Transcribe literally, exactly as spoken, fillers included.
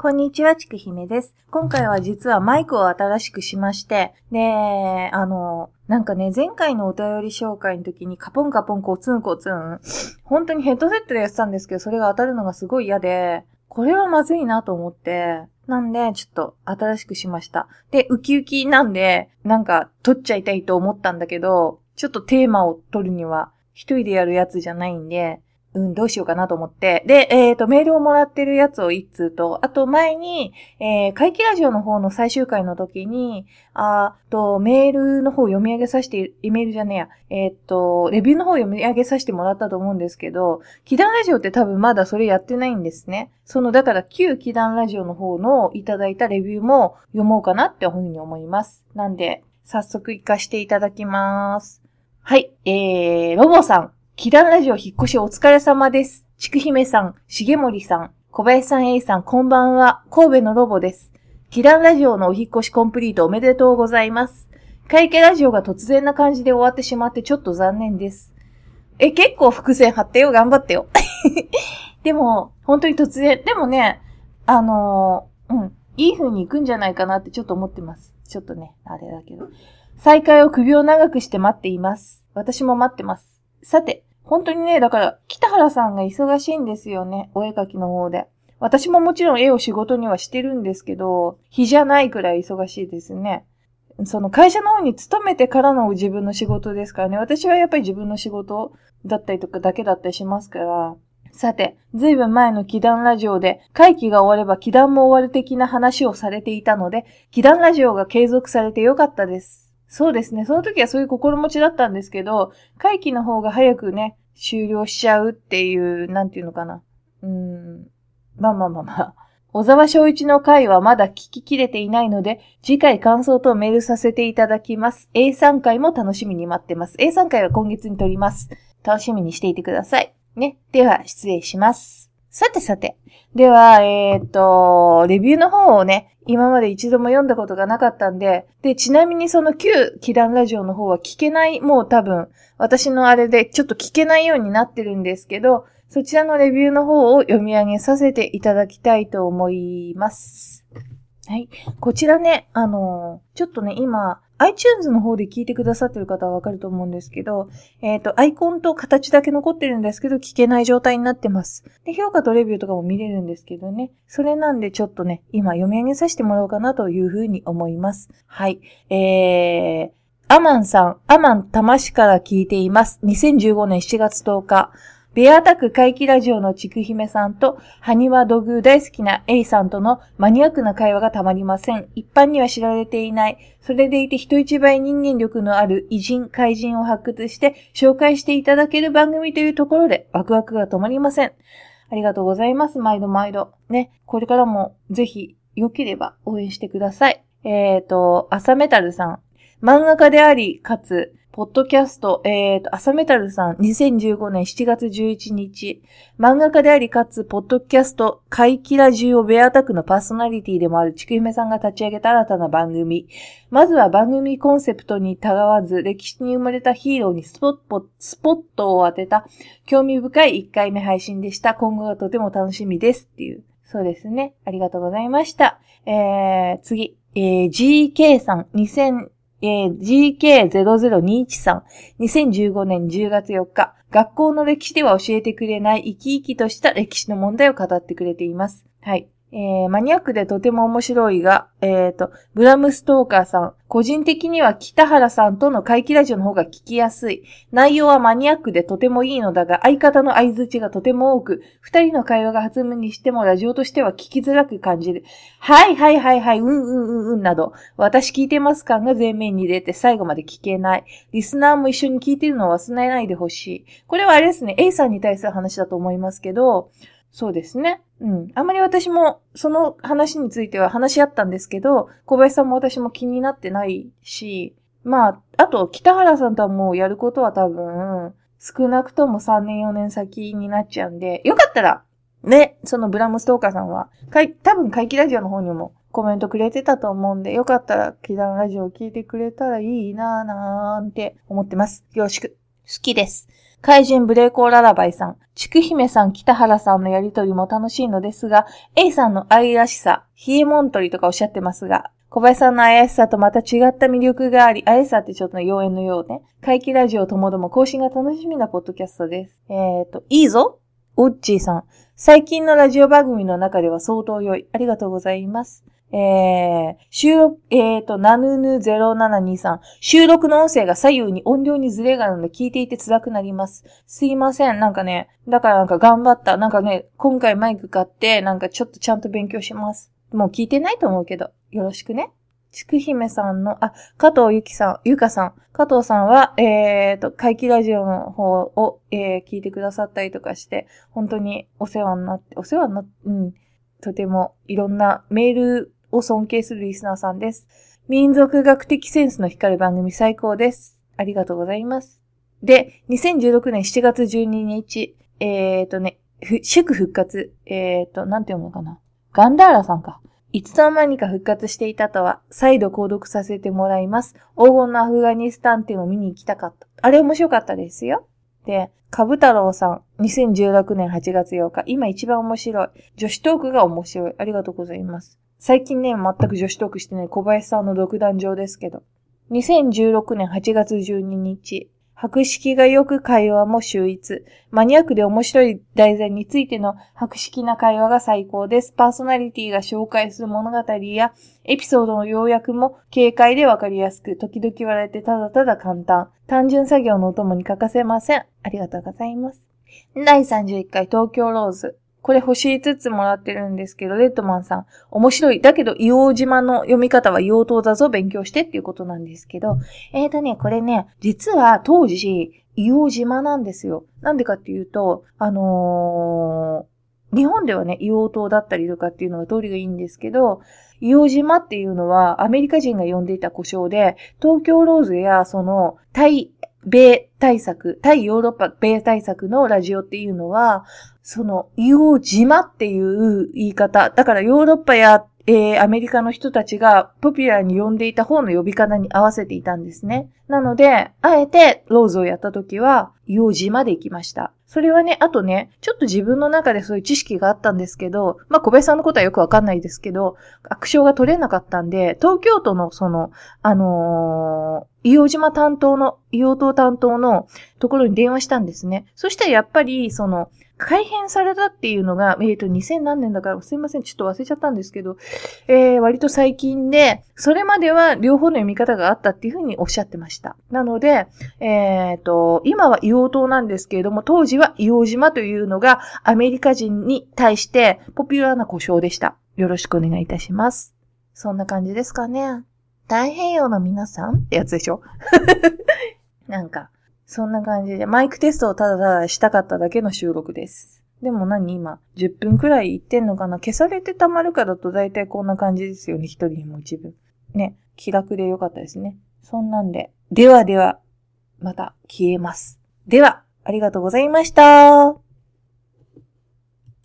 こんにちは、ちくひめです。今回は実はマイクを新しくしまして、で、あの、なんかね、前回のお便り紹介の時にカポンカポンコツンコツン、本当にヘッドセットでやってたんですけど、それが当たるのがすごい嫌で、これはまずいなと思って、なんで、ちょっと新しくしました。で、ウキウキなんで、なんか撮っちゃいたいと思ったんだけど、ちょっとテーマを撮るには、一人でやるやつじゃないんで、うん、どうしようかなと思って。で、えっと、メールをもらってるやつを一通と、あと前に、えー、怪奇ラジオの方の最終回の時に、あと、メールの方読み上げさせて、メールじゃねえや、えっと、レビューの方読み上げさせてもらったと思うんですけど、奇談ラジオって多分まだそれやってないんですね。その、だから、旧奇談ラジオの方のいただいたレビューも読もうかなってふうに思います。なんで、早速行かせていただきます。はい、えー、ロボさん。奇談ラジオ引っ越しお疲れ様です。ちくひめさん、しげもりさん、小林さん A さん、こんばんは。神戸のロボです。奇談ラジオのお引っ越しコンプリートおめでとうございます。会計ラジオが突然な感じで終わってしまってちょっと残念です。え、結構伏線張ってよ。頑張ってよ。でも、本当に突然。でもね、あのー、うん、いい風に行くんじゃないかなってちょっと思ってます。ちょっとね、あれだけど。再会を首を長くして待っています。私も待ってます。さて、本当にね、だから、北原さんが忙しいんですよね。お絵描きの方で。私ももちろん絵を仕事にはしてるんですけど、日じゃないくらい忙しいですね。その会社の方に勤めてからの自分の仕事ですからね。私はやっぱり自分の仕事だったりとかだけだったりしますから。さて、ずいぶん前の奇談ラジオで、会期が終われば奇談も終わる的な話をされていたので、奇談ラジオが継続されてよかったです。そうですね。その時はそういう心持ちだったんですけど、会期の方が早くね、終了しちゃうっていう、なんていうのかな。うーん。まあまあまあまあ。小沢昭一の回はまだ聞ききれていないので、次回感想とメールさせていただきます。エースリー 回も楽しみに待ってます。エースリー 回は今月に撮ります。楽しみにしていてください。ね。では、失礼します。さてさて。では、えーっと、レビューの方をね、今まで一度も読んだことがなかったんで、で、ちなみにその旧奇談ラジオの方は聞けない、もう多分、私のあれでちょっと聞けないようになってるんですけど、そちらのレビューの方を読み上げさせていただきたいと思います。はい。こちらね、あの、ちょっとね、今、iTunes の方で聞いてくださってる方はわかると思うんですけど、えっと、アイコンと形だけ残ってるんですけど、聞けない状態になってます。で、評価とレビューとかも見れるんですけどね。それなんでちょっとね、今読み上げさせてもらおうかなというふうに思います。はい。えー、アマンさん、アマン多摩市から聞いています。にせんじゅうごねんしちがつとおか。ベアタク怪奇ラジオのちくひめさんとハニワ土偶大好きな A さんとのマニアックな会話がたまりません。一般には知られていない。それでいて人一倍人間力のある偉人、怪人を発掘して紹介していただける番組というところでワクワクが止まりません。ありがとうございます。毎度毎度。ね。これからもぜひ良ければ応援してください。えーと、朝メタルさん。漫画家であり、かつ、ポッドキャスト、えーと、朝メタルさん、にせんじゅうごねんしちがつじゅういちにち、漫画家でありかつ、ポッドキャスト、怪奇ラジオベアタクのパーソナリティでもあるちくひめさんが立ち上げた新たな番組。まずは番組コンセプトにたがわず、歴史に生まれたヒーローにスポッポ、スポットを当てた、興味深いいっかいめ配信でした。今後がとても楽しみです。っていう。そうですね。ありがとうございました。えー、次、えー、ジーケー さん、にせん、えー、ジーケーゼロゼロにいち さん、にせんじゅうごねんじゅうがつよっか、学校の歴史では教えてくれない生き生きとした歴史の問題を語ってくれています。はい。えー、マニアックでとても面白いが、えっと、グラムストーカーさん、個人的には北原さんとの怪奇ラジオの方が聞きやすい。内容はマニアックでとてもいいのだが、相方の相槌がとても多く、二人の会話が弾むにしてもラジオとしては聞きづらく感じる。はいはいはいはい、うんうんうんうんなど、私聞いてます感が前面に出て最後まで聞けない。リスナーも一緒に聞いてるのを忘れないでほしい。これはあれですね、A さんに対する話だと思いますけど、そうですね。うん。あんまり私も、その話については話し合ったんですけど、小林さんも私も気になってないし、まあ、あと、北原さんとはもうやることは多分、少なくともさんねんよねん先になっちゃうんで、よかったら、ね、そのブラムストーカーさんは、かい、多分怪奇ラジオの方にもコメントくれてたと思うんで、よかったら、奇談ラジオ聞いてくれたらいいなぁなーって思ってます。よろしく。好きです。怪人ブレイコーララバイさん、ちくひめさん、北原さんのやりとりも楽しいのですが、A さんの愛らしさ、冷えもんとりとかおっしゃってますが、小林さんの怪しさとまた違った魅力があり、怪しさってちょっと妖艶のようね。怪奇ラジオともども更新が楽しみなポッドキャストです。えーと、いいぞウッチーさん。最近のラジオ番組の中では相当良い。ありがとうございます。えー、収録、えーと、ナヌヌゼロななにさん。収録の音声が左右に音量にズレがあるので聞いていて辛くなります。すいません。なんかね、だからなんか頑張った。なんかね、今回マイク買って、なんかちょっとちゃんと勉強します。もう聞いてないと思うけど、よろしくね。ちくひめさんの、あ、加藤ゆきさん、ゆかさん。加藤さんは、えーと、怪奇ラジオの方を、えー、聞いてくださったりとかして、本当にお世話になって、お世話になって、うん、とてもいろんなメールを尊敬するリスナーさんです。民族学的センスの光る番組最高です。ありがとうございます。で、にせんじゅうろくねんしちがつじゅうににち、えーとね、ふ祝復活、えーと、なんて読むのかな。ガンダーラさんか。いつの間にか復活していたとは、再度購読させてもらいます。黄金のアフガニスタン展を見に行きたかった。あれ面白かったですよ。で、かぶ太郎さん、にせんじゅうろくねんはちがつようか、今一番面白い。女子トークが面白い。ありがとうございます。最近ね、全く女子トークしてない小林さんの独壇場ですけど。にせんじゅうろくねんはちがつじゅうににち、博識がよく会話も秀逸。マニアックで面白い題材についての博識な会話が最高です。パーソナリティが紹介する物語やエピソードの要約も軽快でわかりやすく、時々笑えてただただ簡単。単純作業のお供に欠かせません。ありがとうございます。だいさんじゅういっかい東京ローズ。これ星いつつもらってるんですけど、レッドマンさん。面白い。だけど、硫黄島の読み方は硫黄島だぞ、勉強してっていうことなんですけど。えーとね、これね、実は当時、硫黄島なんですよ。なんでかっていうと、あのー、日本ではね、硫黄島だったりとかっていうのが通りがいいんですけど、硫黄島っていうのはアメリカ人が呼んでいた呼称で、東京ローズやその、対米対策、対ヨーロッパ米対策のラジオっていうのは、その、硫黄島っていう言い方。だからヨーロッパや、えー、アメリカの人たちがポピュラーに呼んでいた方の呼び方に合わせていたんですね。なので、あえてローズをやった時は、硫黄島で行きました。それはね、あとね、ちょっと自分の中でそういう知識があったんですけど、まあ、小林さんのことはよくわかんないですけど、確証が取れなかったんで、東京都のその、あのー、硫黄島担当の、硫黄島担当のところに電話したんですね。そしたらやっぱり、その、改編されたっていうのが、えっと、にせん何年だから、すいません、ちょっと忘れちゃったんですけど、えー、割と最近で、それまでは両方の読み方があったっていうふうにおっしゃってました。なので、えっと、今は硫黄島なんですけれども、当時は硫黄島というのがアメリカ人に対してポピュラーな呼称でした。よろしくお願いいたします。そんな感じですかね。太平洋の皆さんってやつでしょなんか、そんな感じで、マイクテストをただただしたかっただけの収録です。でも何今、じゅっぷんくらい言ってんのかな？消されてたまるかだと大体こんな感じですよね。一人にも一分。ね、気楽でよかったですね。そんなんで。ではでは、また消えます。では、ありがとうございました。